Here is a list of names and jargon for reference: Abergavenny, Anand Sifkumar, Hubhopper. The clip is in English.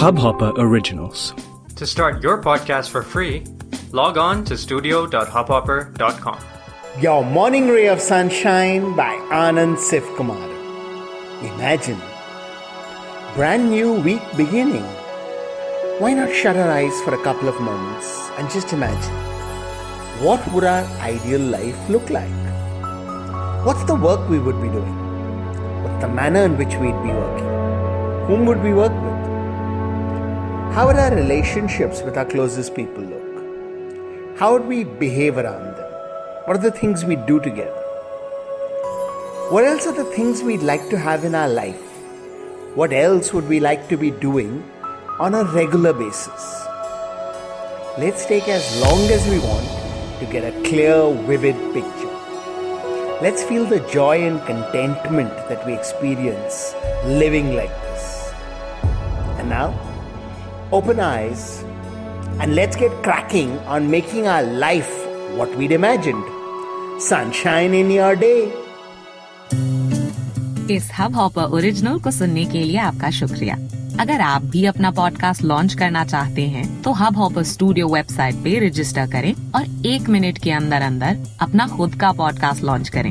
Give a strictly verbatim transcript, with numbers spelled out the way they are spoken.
Hubhopper Originals. To start your podcast for free, log on to studio dot hubhopper dot com. Your Morning Ray of Sunshine by Anand Sifkumar. Imagine. Brand new week beginning. Why not shut our eyes for a couple of moments and just imagine, what would our ideal life look like? What's the work we would be doing? What's the manner in which we'd be working? Whom would we work with? How would our relationships with our closest people look? How would we behave around them? What are the things we do together? What else are the things we'd like to have in our life? What else would we like to be doing on a regular basis? Let's take as long as we want to get a clear, vivid picture. Let's feel the joy and contentment that we experience living like this. And now, open eyes and let's get cracking on making our life what we'd imagined. Sunshine in your day. इस Hubhopper original को सुनने के लिए आपका शुक्रिया। अगर आप भी अपना पॉडकास्ट लॉन्च करना चाहते हैं, तो हब हॉपर स्टूडियो वेबसाइट पे रजिस्टर करें और एक मिनट के अंदर अंदर अपना खुद का पॉडकास्ट लॉन्च करें।